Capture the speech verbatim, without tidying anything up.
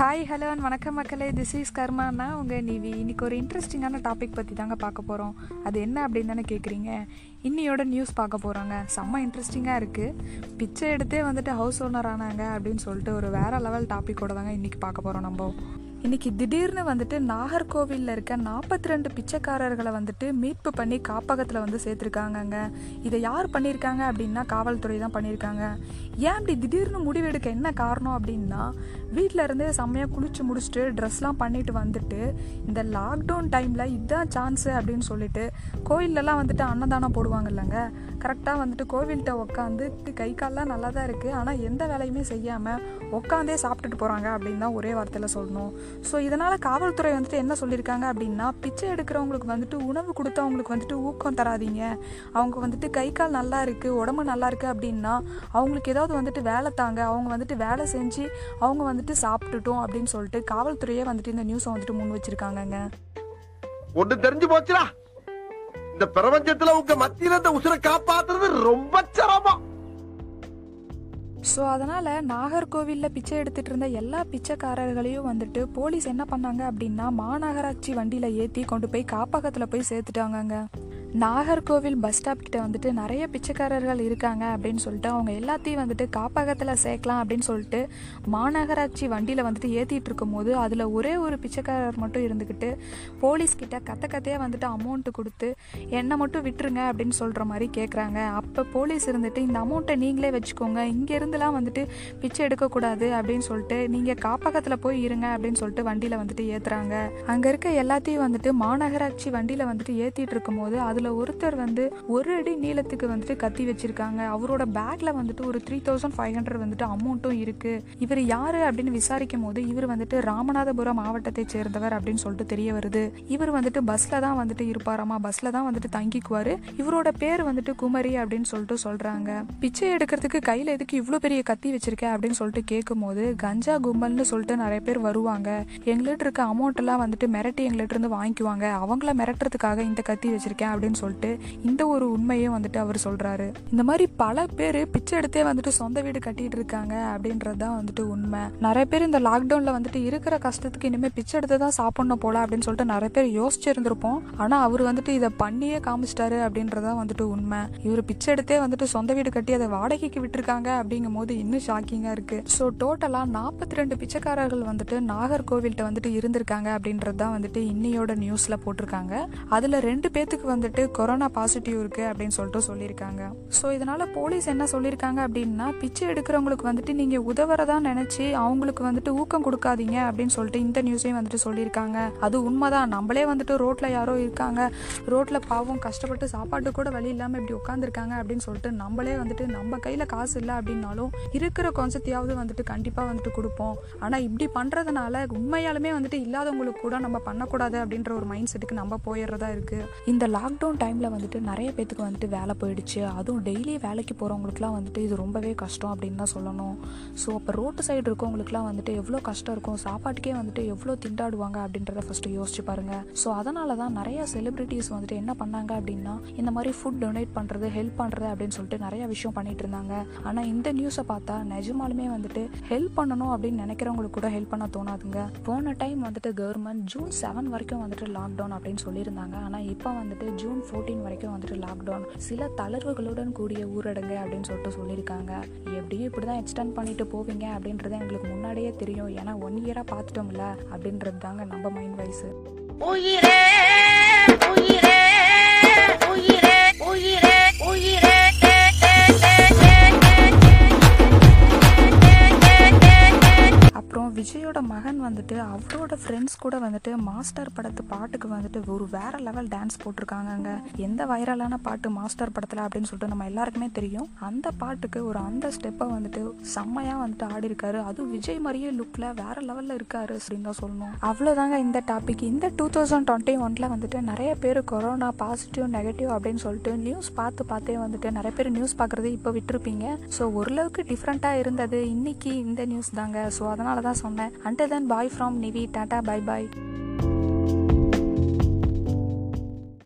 Hi hello and வணக்கம் மக்களே. This is கர்மானா உங்கள் நிவி. இன்றைக்கி ஒரு இன்ட்ரெஸ்டிங்கான டாபிக் பற்றி தாங்க பார்க்க போகிறோம். அது என்ன அப்படின்னு தானே கேட்குறீங்க. இன்னியோட நியூஸ் பார்க்க போகிறாங்க. செம்ம இன்ட்ரெஸ்டிங்காக இருக்குது. பிச்சை எடுத்தே வந்துட்டு ஹவுஸ் ஓனர் ஆனாங்க அப்படின்னு சொல்லிட்டு ஒரு வேறு லெவல் டாப்பிக்கோடு தாங்க இன்றைக்கி பார்க்க போகிறோம். நம்ம இன்றைக்கி திடீர்னு வந்துட்டு நாகர்கோவிலில் இருக்க நாற்பத்தி ரெண்டு பிச்சைக்காரர்களை வந்துட்டு மீட்பு பண்ணி காப்பகத்தில் வந்து சேர்த்துருக்காங்கங்க. இதை யார் பண்ணியிருக்காங்க அப்படின்னா காவல்துறை தான் பண்ணியிருக்காங்க. ஏன் அப்படி திடீர்னு முடிவெடுக்க என்ன காரணம் அப்படின்னா, வீட்டிலருந்து செம்மையாக குளிச்சு முடிச்சுட்டு ட்ரெஸ்லாம் பண்ணிட்டு வந்துட்டு இந்த லாக்டவுன் டைமில் இதுதான் சான்ஸு அப்படின்னு சொல்லிட்டு கோவிலெலாம் வந்துட்டு அன்னதானம் போடுவாங்க இல்லைங்க. கரெக்டாக வந்துட்டு கோவில்கிட்ட உட்காந்து கை கால்லாம் நல்லா தான் இருக்குது, ஆனால் எந்த வேலையுமே செய்யாமல் உட்காந்தே சாப்பிட்டுட்டு போகிறாங்க அப்படின்னு தான் ஒரே வார்த்தையில் சொல்லணும். ஸோ இதனால் காவல்துறை வந்துட்டு என்ன சொல்லியிருக்காங்க அப்படின்னா, பிச்சை எடுக்கிறவங்களுக்கு வந்துட்டு உணவு கொடுத்து அவங்களுக்கு வந்துட்டு ஊக்கம் தராதிங்க. அவங்க வந்துட்டு கை கால் நல்லா இருக்குது, உடம்பு நல்லா இருக்குது அப்படின்னா அவங்களுக்கு ஏதாவது வந்துட்டு வேலை தாங்க. அவங்க வந்துட்டு வேலை செஞ்சு அவங்க வந்துட்டு சாப்பிட்டுட்டோம் அப்படின்னு சொல்லிட்டு காவல்துறையே வந்துட்டு இந்த நியூஸை வந்துட்டு முன் வச்சிருக்காங்கங்க. ஒன்று தெரிஞ்சு போச்சுடா, இந்த பிரபஞ்சத்தில் உங்க மத்தியில் இந்த உசுரை காப்பாற்றுறது ரொம்ப சிரமம். ஸோ அதனால் நாகர்கோவிலில் பிச்சை எடுத்துகிட்டு இருந்த எல்லா பிச்சைக்காரர்களையும் வந்துட்டு போலீஸ் என்ன பண்ணாங்க அப்படின்னா மாநகராட்சி வண்டியில் ஏற்றி கொண்டு போய் காப்பகத்தில் போய் சேர்த்துட்டாங்கங்க. நாகர்கோவில் பஸ் ஸ்டாப் கிட்ட வந்துட்டு நிறைய பிச்சைக்காரர்கள் இருக்காங்க அப்படின்னு சொல்லிட்டு அவங்க எல்லாத்தையும் வந்துட்டு காப்பகத்தில் சேர்க்கலாம் அப்படின்னு சொல்லிட்டு மாநகராட்சி வண்டியில் வந்துட்டு ஏற்றிட்டு இருக்கும்போது அதில் ஒரே ஒரு பிச்சைக்காரர் மட்டும் இருந்துக்கிட்டு போலீஸ்கிட்ட கத்த கத்தையாக வந்துட்டு அமௌண்ட்டு கொடுத்து என்னை மட்டும் விட்டுருங்க அப்படின்னு சொல்கிற மாதிரி கேட்குறாங்க. அப்போ போலீஸ் இருந்துட்டு இந்த அமௌண்ட்டை நீங்களே வச்சுக்கோங்க, இங்கேருந்து இதெல்லாம் வந்துட்டு பிச்சை எடுக்கக்கூடாது அப்படின்னு சொல்லிட்டு நீங்கள் காப்பகத்தில் போய் இருங்க அப்படின்னு சொல்லிட்டு வண்டியில் வந்துட்டு ஏற்றுறாங்க. அங்கே இருக்க எல்லாத்தையும் வந்துட்டு மாநகராட்சி வண்டியில் வந்துட்டு ஏற்றிட்டு இருக்கும்போது அதில் ஒருத்தர் வந்து ஒரு அடி நீளத்துக்கு வந்துட்டு கத்தி வச்சிருக்காங்க. அவரோட பேக்கில் வந்துட்டு ஒரு த்ரீ தௌசண்ட் ஃபைவ் ஹண்ட்ரட் வந்துட்டு அமௌண்ட்டும் இருக்குது. இவர் யார் அப்படின்னு விசாரிக்கும் போது இவர் வந்துட்டு ராமநாதபுரம் மாவட்டத்தை சேர்ந்தவர் அப்படின்னு சொல்லிட்டு தெரிய வருது. இவர் வந்துட்டு பஸ்ஸில் தான் வந்துட்டு இருப்பாராமா, பஸ்ஸில் தான் வந்துட்டு தங்கிக்குவார். இவரோட பேர் வந்துட்டு குமரி அப்படின்னு சொல்லிட்டு சொல்கிறாங்க. பிச்சை எடுக்கிறதுக்கு கையில் எதுக்கு இவ்வளோ பெரிய கத்தி வச்சிருக்கேன் அப்படின்னு சொல்லிட்டு கேட்கும் போது கஞ்சா கும்பல்னு சொல்லிட்டு நிறைய பேர் வருவாங்க, எங்கள்கிட்ட இருக்க அமௌண்ட் எல்லாம் வந்துட்டு மிரட்டி எங்கள்கிட்ட இருந்து வாங்கிக்குவாங்க, அவங்கள மிரட்டுறதுக்காக இந்த கத்தி வச்சிருக்கேன் அப்படின்னு சொல்லிட்டு இந்த ஒரு உண்மையும் வந்துட்டு அவர் சொல்றாரு. இந்த மாதிரி பல பேர் பிச்சை எடுத்தே வந்துட்டு சொந்த வீடு கட்டிட்டு இருக்காங்க அப்படின்றதுதான் வந்துட்டு உண்மை. நிறைய பேர் இந்த லாக்டவுன்ல வந்துட்டு இருக்கிற கஷ்டத்துக்கு இனிமேல் பிச்சை எடுத்துதான் சாப்பிடணும் போல அப்படின்னு சொல்லிட்டு நிறைய பேர் யோசிச்சிருந்திருப்போம். ஆனா அவர் வந்துட்டு இதை பண்ணியே காமிச்சிட்டாரு அப்படின்றதான் வந்துட்டு உண்மை. இவர் பிச்சை எடுத்தே வந்துட்டு சொந்த வீடு கட்டி அதை வாடகைக்கு விட்டுருக்காங்க அப்படிங்க போது இன்னும் ஷாக்கிங்கா இருக்கு. ஸோ டோட்டலா நாற்பத்தி ரெண்டு பிச்சைக்காரர்கள் வந்துட்டு நாகர்கோவில்கிட்ட வந்துட்டு இருந்திருக்காங்க அப்படின்றதுதான் வந்துட்டு இன்னையோட நியூஸ்ல போட்டிருக்காங்க. அதுல ரெண்டு பேத்துக்கு வந்துட்டு கொரோனா பாசிட்டிவ் இருக்கு அப்படின்னு சொல்லிட்டு சொல்லியிருக்காங்க. ஸோ இதனால போலீஸ் என்ன சொல்லியிருக்காங்க அப்படின்னா, பிச்சை எடுக்கிறவங்களுக்கு வந்துட்டு நீங்க உதவுறதான் நினைச்சு அவங்களுக்கு வந்துட்டு ஊக்கம் கொடுக்காதீங்க அப்படின்னு சொல்லிட்டு இந்த நியூஸையும் வந்துட்டு சொல்லியிருக்காங்க. அது உண்மைதான். நம்மளே வந்துட்டு ரோட்ல யாரோ இருக்காங்க, ரோட்ல பாவம் கஷ்டப்பட்டு சாப்பாட்டு கூட வழி இல்லாம இப்படி உட்காந்துருக்காங்க அப்படின்னு சொல்லிட்டு நம்மளே வந்துட்டு நம்ம கையில காசு இல்லை அப்படின்னாலும் இருக்கிற கொஞ்சத்தையாவது வந்துட்டு கண்டிப்பா வந்துட்டு கொடுப்போம். ஆனா இப்படி பண்றதுனால உண்மையாலுமே வந்துட்டு இல்லாதவங்களுக்கு கூட நம்ம பண்ணக்கூடாது அப்படின்ற ஒரு மைண்ட் செட்டுக்கு நம்ம போயிடுறதா இருக்கு. இந்த லாக்டவுன் டைம்ல வந்துட்டு நிறைய பேத்துக்கு வந்துட்டு வேலை போயிடுச்சு. அதுவும் டெய்லி வேலைக்கு போறவங்களுக்குலாம் வந்துட்டு இது ரொம்பவே கஷ்டம் அப்படின்னு தான் சொல்லணும். ஸோ அப்போ ரோட்டு சைடு இருக்கவங்களுக்குலாம் வந்துட்டு எவ்வளோ கஷ்டம் இருக்கும், சாப்பாட்டுக்கே வந்துட்டு எவ்வளோ திண்டாடுவாங்க அப்படின்றத ஃபர்ஸ்ட் யோசிச்சு பாருங்க. ஸோ அதனால தான் நிறைய செலிபிரிட்டிஸ் வந்துட்டு என்ன பண்ணாங்க அப்படின்னா இந்த மாதிரி ஃபுட் டொனேட் பண்றது, ஹெல்ப் பண்றது அப்படின்னு சொல்லிட்டு நிறைய விஷயம் பண்ணிட்டு இருந்தாங்க. ஆனா இந்த நியூஸ் நியூஸை பார்த்தா நிஜமாலுமே வந்துட்டு ஹெல்ப் பண்ணணும் அப்படின்னு நினைக்கிறவங்களுக்கு கூட ஹெல்ப் பண்ண தோணாதுங்க. போன டைம் வந்துட்டு கவர்மெண்ட் ஜூன் செவன் வரைக்கும் வந்துட்டு லாக்டவுன் அப்படின்னு சொல்லியிருந்தாங்க. ஆனால் இப்போ வந்துட்டு ஜூன் ஃபோர்டீன் வரைக்கும் வந்துட்டு லாக்டவுன் சில தளர்வுகளுடன் கூடிய ஊரடங்கு அப்படின்னு சொல்லிட்டு சொல்லியிருக்காங்க. எப்படியும் இப்படி தான் எக்ஸ்டெண்ட் பண்ணிட்டு போவீங்க அப்படின்றது எங்களுக்கு முன்னாடியே தெரியும். ஏன்னா ஒன் இயராக பார்த்துட்டோம்ல அப்படின்றது தாங்க நம்ம மைண்ட் வைஸ். உயிரே உயிரே உயிரே உயிரே உயிரே விஜயோட மகன் வந்துட்டு அவரோட ஃப்ரெண்ட்ஸ் கூட வந்துட்டு மாஸ்டர் படத்து பாட்டுக்கு வந்துட்டு ஒரு வேற லெவல் டான்ஸ் போட்டிருக்காங்க. எந்த வைரலான பாட்டு மாஸ்டர் படத்தில் அப்படின்னு சொல்லிட்டு நம்ம எல்லாருக்குமே தெரியும். அந்த பாட்டுக்கு ஒரு அந்த ஸ்டெப்பை வந்துட்டு செம்மையாக வந்துட்டு ஆடி இருக்காரு. அதுவும் விஜய் மாதிரியே லுக்கில் வேற லெவலில் இருக்காரு அப்படின்னு தான் சொல்லணும். அவ்வளோதாங்க இந்த டாபிக். இந்த டூ தௌசண்ட் டுவெண்ட்டி ஒன்ல வந்துட்டு நிறைய பேர் கொரோனா பாசிட்டிவ் நெகட்டிவ் அப்படின்னு சொல்லிட்டு நியூஸ் பார்த்து பார்த்தே வந்துட்டு நிறைய பேர் நியூஸ் பார்க்குறது இப்போ விட்டுருப்பீங்க. ஸோ ஓரளவுக்கு டிஃப்ரெண்ட்டாக இருந்தது இன்னைக்கு இந்த நியூஸ் தாங்க. ஸோ அதனால தான் சொன்னேன். Until then, bye from Nivi. Tata, bye bye.